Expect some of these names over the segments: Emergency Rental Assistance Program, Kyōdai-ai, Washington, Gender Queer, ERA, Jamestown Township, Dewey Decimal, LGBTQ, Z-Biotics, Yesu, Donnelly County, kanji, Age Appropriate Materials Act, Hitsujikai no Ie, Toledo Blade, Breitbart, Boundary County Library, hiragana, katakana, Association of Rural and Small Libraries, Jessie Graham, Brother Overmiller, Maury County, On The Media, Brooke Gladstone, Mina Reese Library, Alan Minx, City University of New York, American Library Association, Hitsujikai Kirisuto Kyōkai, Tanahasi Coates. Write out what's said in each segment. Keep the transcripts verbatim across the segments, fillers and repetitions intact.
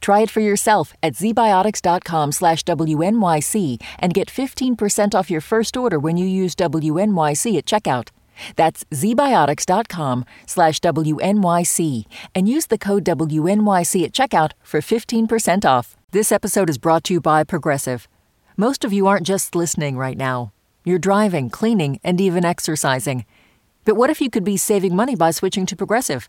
Try it for yourself at z biotics dot com slash W N Y C and get fifteen percent off your first order when you use W N Y C at checkout. That's z biotics dot com slash W N Y C and use the code W N Y C at checkout for fifteen percent off. This episode is brought to you by Progressive. Most of you aren't just listening right now. You're driving, cleaning, and even exercising. But what if you could be saving money by switching to Progressive?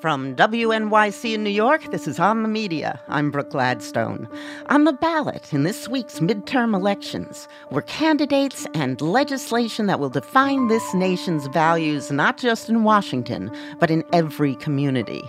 From W N Y C in New York, this is On The Media. I'm Brooke Gladstone. On the ballot in this week's midterm elections were candidates and legislation that will define this nation's values, not just in Washington, but in every community.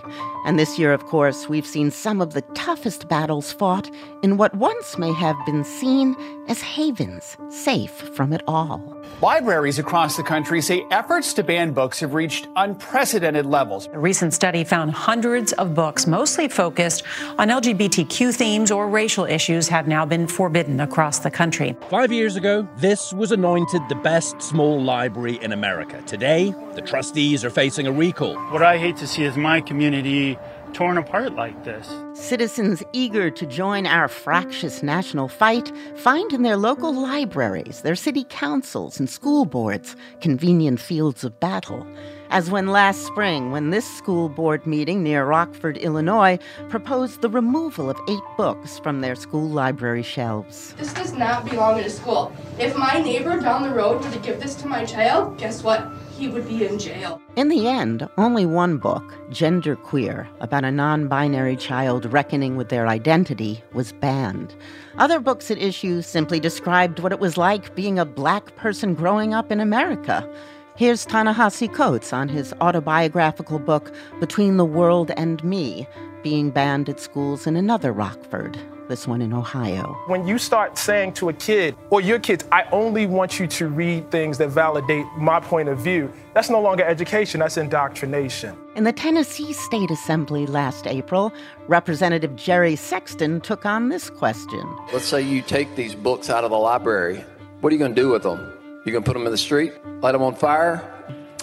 And this year, of course, we've seen some of the toughest battles fought in what once may have been seen as havens, safe from it all. Libraries across the country say efforts to ban books have reached unprecedented levels. A recent study found hundreds of books, mostly focused on L G B T Q themes or racial issues, have now been forbidden across the country. Five years ago, this was anointed the best small library in America. Today, the trustees are facing a recall. What I hate to see is my community torn apart like this. Citizens eager to join our fractious national fight find in their local libraries, their city councils and school boards, convenient fields of battle. As when last spring, when this school board meeting near Rockford, Illinois, proposed the removal of eight books from their school library shelves. This does not belong in a school. If my neighbor down the road were to give this to my child, guess what? He would be in jail. In the end, only one book, Gender Queer, about a non-binary child reckoning with their identity, was banned. Other books at issue simply described what it was like being a black person growing up in America. Here's Tanahasi Coates on his autobiographical book, Between the World and Me, being banned at schools in another Rockford, this one in Ohio. When you start saying to a kid, or your kids, I only want you to read things that validate my point of view, that's no longer education, that's indoctrination. In the Tennessee State Assembly last April, Representative Jerry Sexton took on this question. Let's say you take these books out of the library. What are you going to do with them? You going to put them in the street? Light them on fire?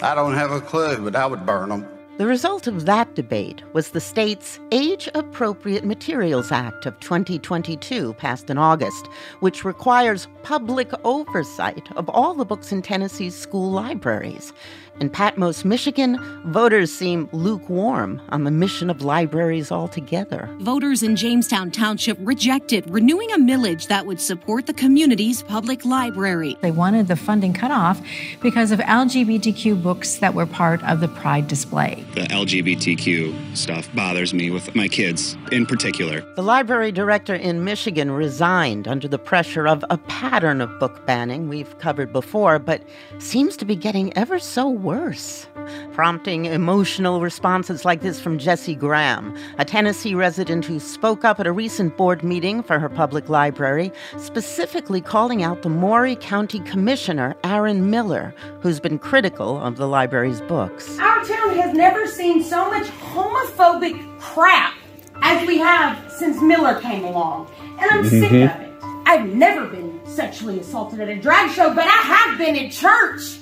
I don't have a clue, but I would burn them. The result of that debate was the state's Age Appropriate Materials Act of twenty twenty-two, passed in August, which requires public oversight of all the books in Tennessee's school libraries. In Patmos, Michigan, voters seem lukewarm on the mission of libraries altogether. Voters in Jamestown Township rejected renewing a millage that would support the community's public library. They wanted the funding cut off because of L G B T Q books that were part of the Pride display. The L G B T Q stuff bothers me with my kids in particular. The library director in Michigan resigned under the pressure of a pattern of book banning we've covered before, but seems to be getting ever so worse, prompting emotional responses like this from Jessie Graham, a Tennessee resident who spoke up at a recent board meeting for her public library, specifically calling out the Maury County Commissioner, Aaron Miller, who's been critical of the library's books. Our town has never seen so much homophobic crap as we have since Miller came along, and I'm mm-hmm. sick of it. I've never been sexually assaulted at a drag show, but I have been at church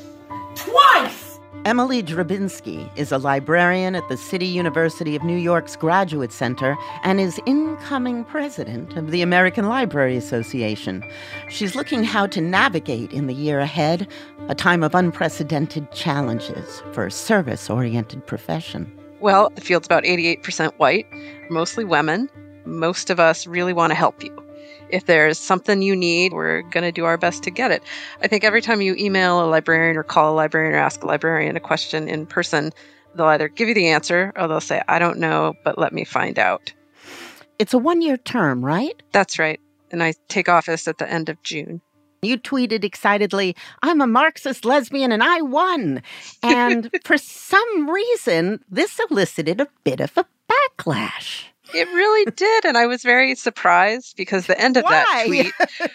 twice. Emily Drabinski is a librarian at the City University of New York's Graduate Center and is incoming president of the American Library Association. She's looking how to navigate in the year ahead, a time of unprecedented challenges for a service-oriented profession. Well, the field's about eighty-eight percent white, mostly women. most of us really want to help you. If there's something you need, we're going to do our best to get it. I think every time you email a librarian or call a librarian or ask a librarian a question in person, they'll either give you the answer or they'll say, I don't know, but let me find out. It's a one-year term, right? That's right. And I take office at the end of June. You tweeted excitedly, I'm a Marxist lesbian and I won. And for some reason, this elicited a bit of a backlash. It really did. And I was very surprised because the end of Why? that tweet,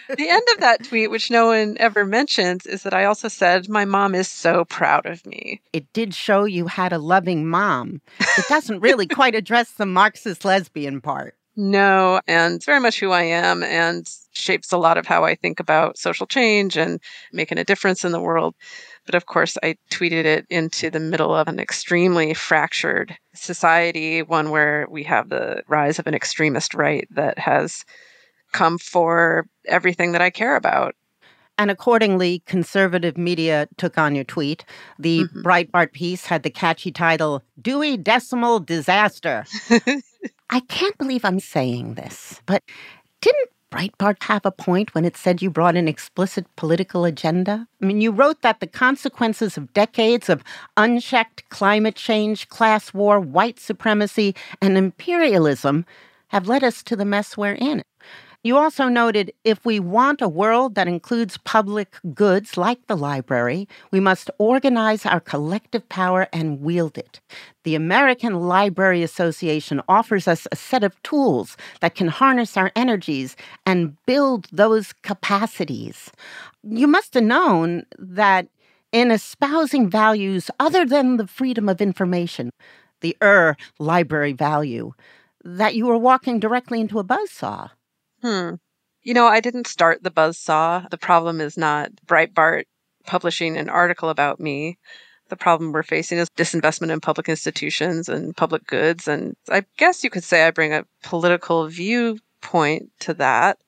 the end of that tweet, which no one ever mentions, is that I also said, my mom is so proud of me. It did show you had a loving mom. It doesn't really quite address the Marxist lesbian part. No, and it's very much who I am and shapes a lot of how I think about social change and making a difference in the world. But of course, I tweeted it into the middle of an extremely fractured society, one where we have the rise of an extremist right that has come for everything that I care about. And accordingly, conservative media took on your tweet. The mm-hmm. Breitbart piece had the catchy title, Dewey Decimal Disaster. I can't believe I'm saying this, but didn't Breitbart have a point when it said you brought an explicit political agenda? I mean, you wrote that the consequences of decades of unchecked climate change, class war, white supremacy, and imperialism have led us to the mess we're in. You also noted, if we want a world that includes public goods like the library, we must organize our collective power and wield it. The American Library Association offers us a set of tools that can harness our energies and build those capacities. You must have known that in espousing values other than the freedom of information, the er library value, that you were walking directly into a buzzsaw. Hmm. You know, I didn't start the buzzsaw. The problem is not Breitbart publishing an article about me. The problem we're facing is disinvestment in public institutions and public goods. And I guess you could say I bring a political viewpoint to that,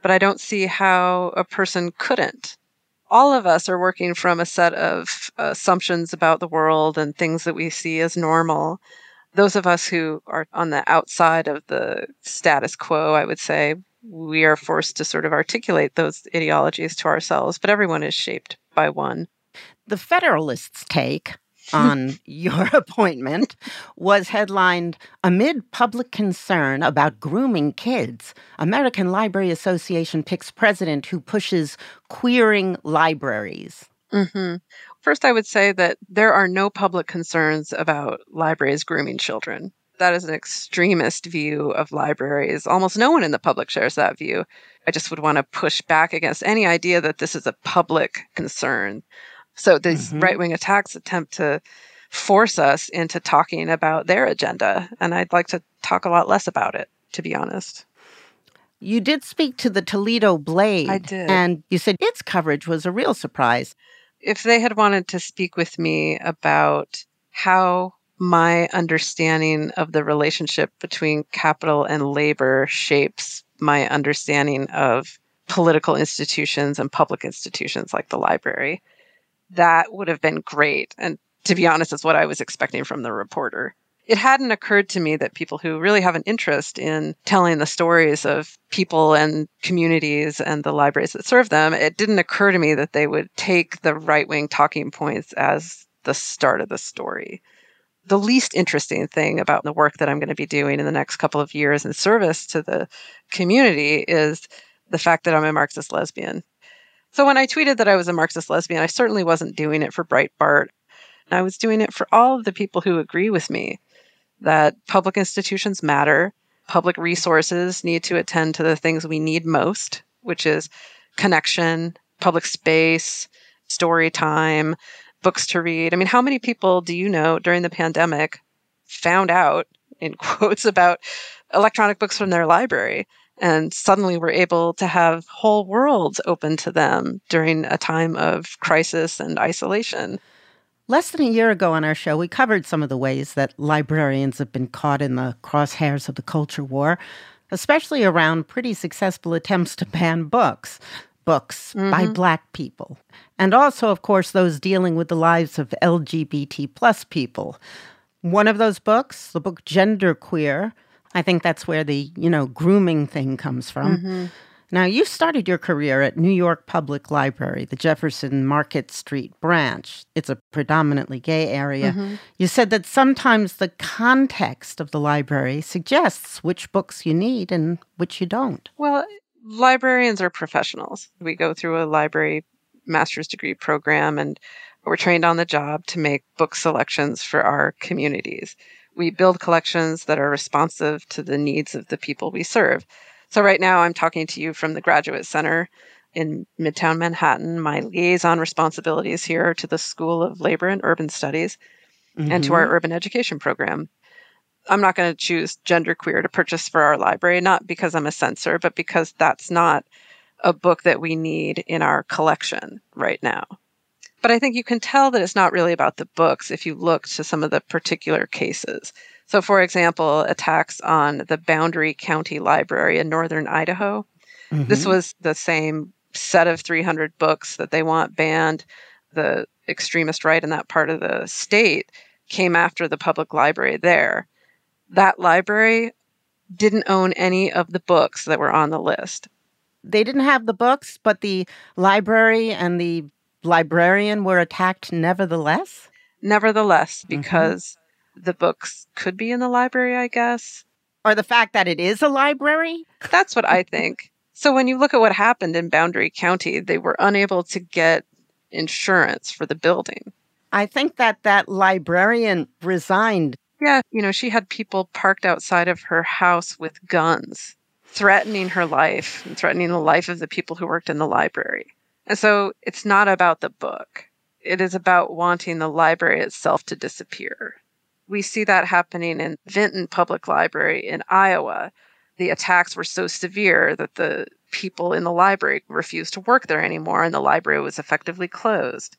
but I don't see how a person couldn't. All of us are working from a set of assumptions about the world and things that we see as normal. Those of us who are on the outside of the status quo, I would say, we are forced to sort of articulate those ideologies to ourselves, but everyone is shaped by one. The Federalist's take on your appointment was headlined, Amid Public Concern About Grooming Kids, American Library Association Picks President Who Pushes Queering Libraries. Mm-hmm. First, I would say that there are no public concerns about libraries grooming children. That is an extremist view of libraries. Almost no one in the public shares that view. I just would want to push back against any idea that this is a public concern. So these mm-hmm. right-wing attacks attempt to force us into talking about their agenda, and I'd like to talk a lot less about it, to be honest. You did speak to the Toledo Blade. I did. And you said its coverage was a real surprise. If they had wanted to speak with me about how my understanding of the relationship between capital and labor shapes my understanding of political institutions and public institutions like the library, that would have been great. And to be honest, it's what I was expecting from the reporter. It hadn't occurred to me that people who really have an interest in telling the stories of people and communities and the libraries that serve them, it didn't occur to me that they would take the right-wing talking points as the start of the story. The least interesting thing about the work that I'm going to be doing in the next couple of years in service to the community is the fact that I'm a Marxist lesbian. So when I tweeted that I was a Marxist lesbian, I certainly wasn't doing it for Breitbart. I was doing it for all of the people who agree with me that public institutions matter, public resources need to attend to the things we need most, which is connection, public space, story time, books to read. I mean, how many people do you know during the pandemic found out, in quotes, about electronic books from their library? And suddenly we're able to have whole worlds open to them during a time of crisis and isolation. Less than a year ago on our show, we covered some of the ways that librarians have been caught in the crosshairs of the culture war, especially around pretty successful attempts to ban books, books mm-hmm. by Black people. And also, of course, those dealing with the lives of L G B T plus people. One of those books, the book Gender Queer, I think that's where the, you know, grooming thing comes from. Mm-hmm. Now, you started your career at New York Public Library, the Jefferson Market Street branch. It's a predominantly gay area. Mm-hmm. You said that sometimes the context of the library suggests which books you need and which you don't. Well, librarians are professionals. We go through a library master's degree program, and we're trained on the job to make book selections for our communities. We build collections that are responsive to the needs of the people we serve. So right now I'm talking to you from the Graduate Center in Midtown Manhattan. My liaison responsibilities here are to the School of Labor and Urban Studies mm-hmm. and to our urban education program. I'm not going to choose Gender Queer to purchase for our library, not because I'm a censor, but because that's not a book that we need in our collection right now. But I think you can tell that it's not really about the books if you look to some of the particular cases. So, for example, attacks on the Boundary County Library in northern Idaho. Mm-hmm. This was the same set of three hundred books that they want banned. The extremist right in that part of the state came after the public library there. That library didn't own any of the books that were on the list. They didn't have the books, but the library and the librarian were attacked nevertheless? Nevertheless, because mm-hmm. the books could be in the library, I guess. Or the fact that it is a library? That's what I think. So when you look at what happened in Boundary County, they were unable to get insurance for the building. I think that that librarian resigned. Yeah, you know, she had people parked outside of her house with guns, threatening her life and threatening the life of the people who worked in the library. And so it's not about the book. It is about wanting the library itself to disappear. We see that happening in Vinton Public Library in Iowa. The attacks were so severe that the people in the library refused to work there anymore, and the library was effectively closed.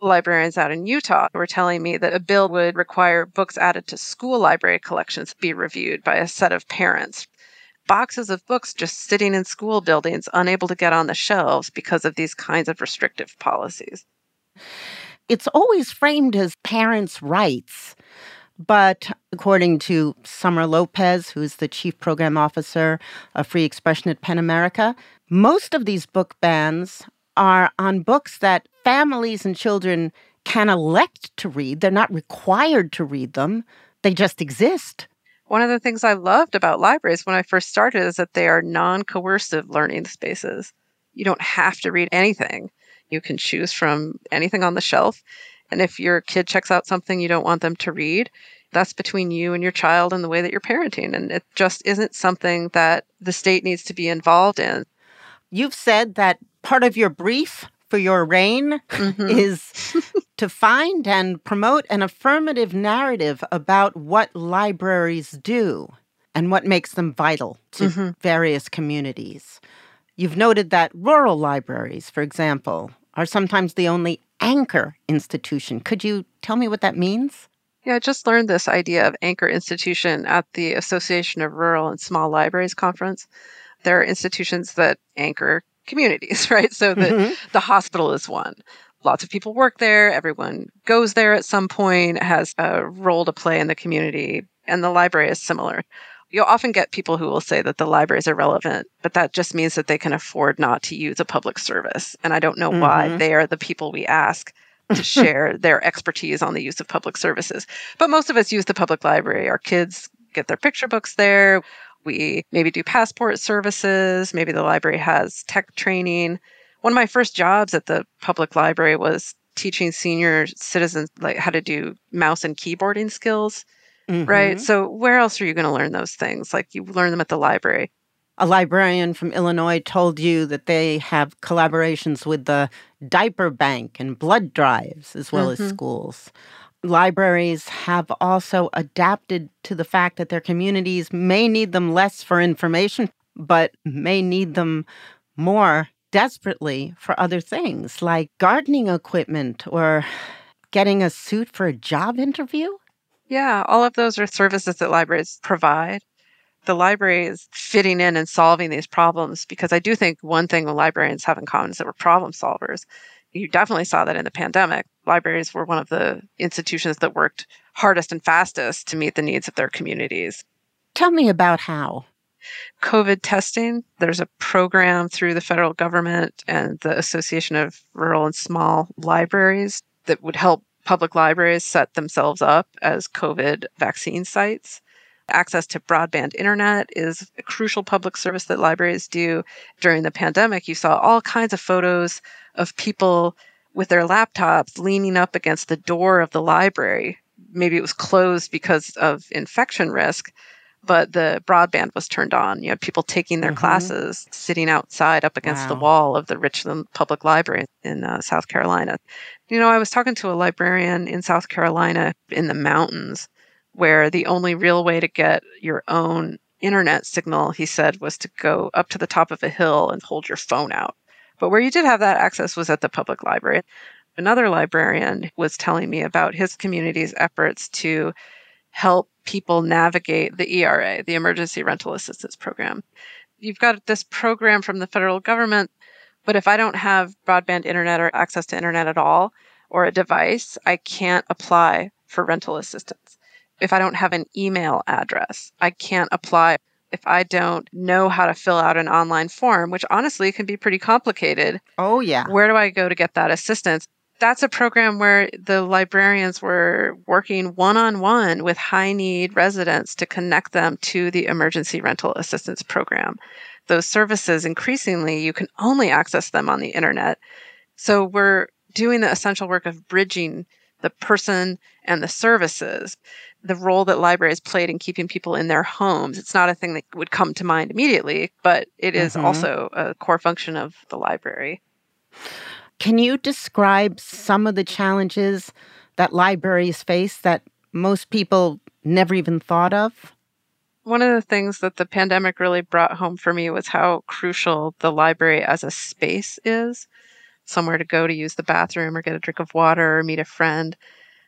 Librarians out in Utah were telling me that a bill would require books added to school library collections be reviewed by a set of parents. Boxes of books just sitting in school buildings, unable to get on the shelves because of these kinds of restrictive policies. It's always framed as parents' rights. But according to Summer Lopez, who's the chief program officer of free expression at Penn America, most of these book bans are on books that families and children can elect to read. They're not required to read them. They just exist. One of the things I loved about libraries when I first started is that they are non-coercive learning spaces. You don't have to read anything. You can choose from anything on the shelf. And if your kid checks out something you don't want them to read, that's between you and your child and the way that you're parenting. And it just isn't something that the state needs to be involved in. You've said that part of your brief for your reign mm-hmm. is to find and promote an affirmative narrative about what libraries do and what makes them vital to mm-hmm. various communities. You've noted that rural libraries, for example, are sometimes the only anchor institution. Could you tell me what that means? Yeah, I just learned this idea of anchor institution at the Association of Rural and Small Libraries conference. There are institutions that anchor communities, right? So the, mm-hmm. the hospital is one. Lots of people work there. Everyone goes there at some point, has a role to play in the community. And the library is similar. You'll often get people who will say that the library is irrelevant, but that just means that they can afford not to use a public service. And I don't know mm-hmm. why they are the people we ask to share their expertise on the use of public services. But most of us use the public library. Our kids get their picture books there. We maybe do passport services. Maybe the library has tech training. One of my first jobs at the public library was teaching senior citizens like how to do mouse and keyboarding skills, mm-hmm. right? So where else are you going to learn those things? Like you learn them at the library. A librarian from Illinois told you that they have collaborations with the diaper bank and blood drives as well mm-hmm. as schools. Libraries have also adapted to the fact that their communities may need them less for information, but may need them more desperately for other things like gardening equipment or getting a suit for a job interview. Yeah, all of those are services that libraries provide. The library is fitting in and solving these problems because I do think one thing the librarians have in common is that we're problem solvers. You definitely saw that in the pandemic. Libraries were one of the institutions that worked hardest and fastest to meet the needs of their communities. Tell me about how. COVID testing, there's a program through the federal government and the Association of Rural and Small Libraries that would help public libraries set themselves up as COVID vaccine sites. Access to broadband internet is a crucial public service that libraries do. During the pandemic, you saw all kinds of photos of people with their laptops leaning up against the door of the library. Maybe it was closed because of infection risk, but the broadband was turned on. You had people taking their mm-hmm. classes, sitting outside up against wow. the wall of the Richland Public Library in uh, South Carolina. You know, I was talking to a librarian in South Carolina in the mountains where the only real way to get your own internet signal, he said, was to go up to the top of a hill and hold your phone out. But where you did have that access was at the public library. Another librarian was telling me about his community's efforts to help people navigate the E R A, the Emergency Rental Assistance Program. You've got this program from the federal government, but if I don't have broadband internet or access to internet at all or a device, I can't apply for rental assistance. If I don't have an email address, I can't apply. If I don't know how to fill out an online form, which honestly can be pretty complicated. Oh, yeah. Where do I go to get that assistance? That's a program where the librarians were working one-on-one with high-need residents to connect them to the Emergency Rental Assistance Program. Those services, increasingly, you can only access them on the internet. So we're doing the essential work of bridging the person and the services, the role that libraries played in keeping people in their homes. It's not a thing that would come to mind immediately, but it is mm-hmm. also a core function of the library. Can you describe some of the challenges that libraries face that most people never even thought of? One of the things that the pandemic really brought home for me was how crucial the library as a space is, somewhere to go to use the bathroom or get a drink of water or meet a friend.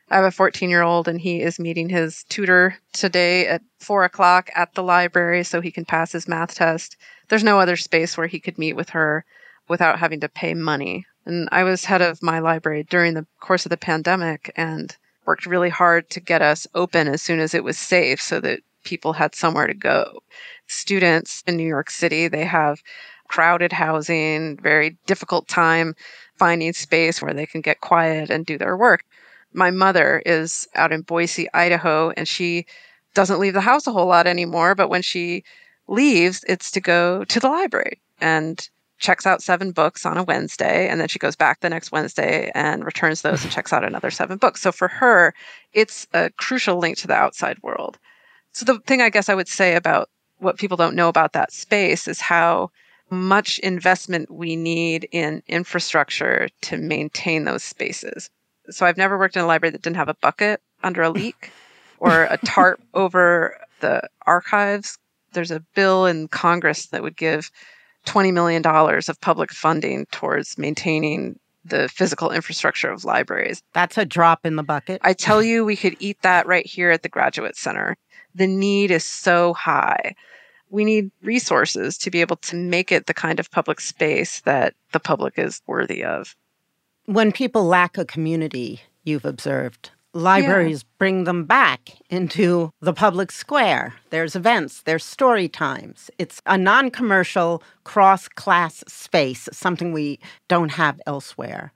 I have a fourteen-year-old, and he is meeting his tutor today at four o'clock at the library so he can pass his math test. There's no other space where he could meet with her without having to pay money. And I was head of my library during the course of the pandemic and worked really hard to get us open as soon as it was safe so that people had somewhere to go. Students in New York City, they have crowded housing, very difficult time finding space where they can get quiet and do their work. My mother is out in Boise, Idaho, and she doesn't leave the house a whole lot anymore. But when she leaves, it's to go to the library and checks out seven books on a Wednesday, and then she goes back the next Wednesday and returns those and checks out another seven books. So for her, it's a crucial link to the outside world. So the thing I guess I would say about what people don't know about that space is how much investment we need in infrastructure to maintain those spaces. So I've never worked in a library that didn't have a bucket under a leak or a tarp over the archives. There's a bill in Congress that would give twenty million dollars of public funding towards maintaining the physical infrastructure of libraries. That's a drop in the bucket. I tell you, we could eat that right here at the Graduate Center. The need is so high. We need resources to be able to make it the kind of public space that the public is worthy of. When people lack a community, you've observed, libraries yeah. bring them back into the public square. There's events, there's story times. It's a non-commercial cross-class space, something we don't have elsewhere.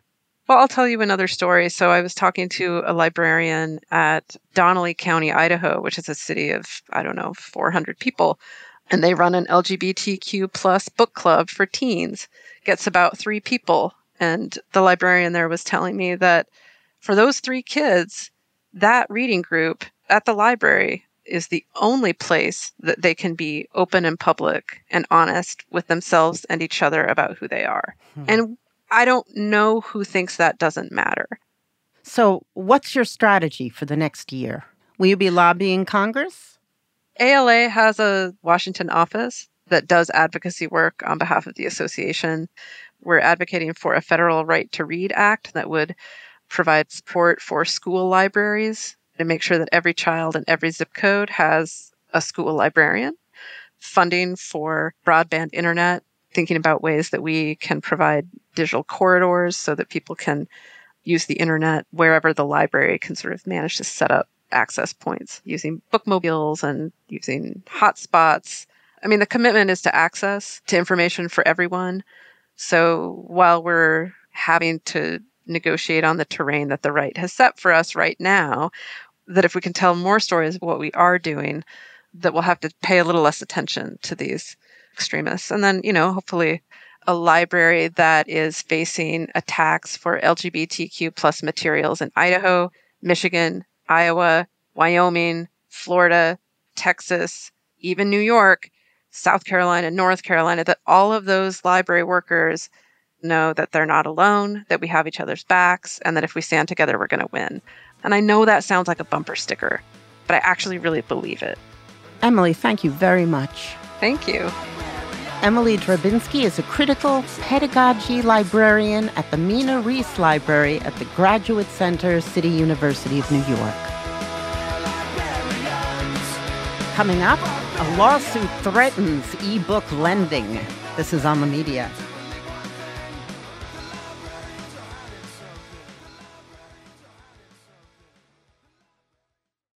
Well, I'll tell you another story. So I was talking to a librarian at Donnelly County, Idaho, which is a city of, I don't know, four hundred people. And they run an L G B T Q plus book club for teens. Gets about three people. And the librarian there was telling me that for those three kids, that reading group at the library is the only place that they can be open and public and honest with themselves and each other about who they are. Hmm. And I don't know who thinks that doesn't matter. So what's your strategy for the next year? Will you be lobbying Congress? A L A has a Washington office that does advocacy work on behalf of the association. We're advocating for a federal Right to Read Act that would provide support for school libraries to make sure that every child in every zip code has a school librarian, funding for broadband internet, thinking about ways that we can provide digital corridors so that people can use the internet wherever the library can sort of manage to set up access points, using bookmobiles and using hotspots. I mean, the commitment is to access to information for everyone. So while we're having to negotiate on the terrain that the right has set for us right now, that if we can tell more stories of what we are doing, that we'll have to pay a little less attention to these extremists. And then, you know, hopefully a library that is facing attacks for L G B T Q plus materials in Idaho, Michigan, Iowa, Wyoming, Florida, Texas, even New York, South Carolina, North Carolina, that all of those library workers know that they're not alone, that we have each other's backs, and that if we stand together, we're going to win. And I know that sounds like a bumper sticker, but I actually really believe it. Emily, thank you very much. Thank you. Emily Drabinski is a critical pedagogy librarian at the Mina Reese Library at the Graduate Center, City University of New York. Coming up, a lawsuit threatens e-book lending. This is On The Media.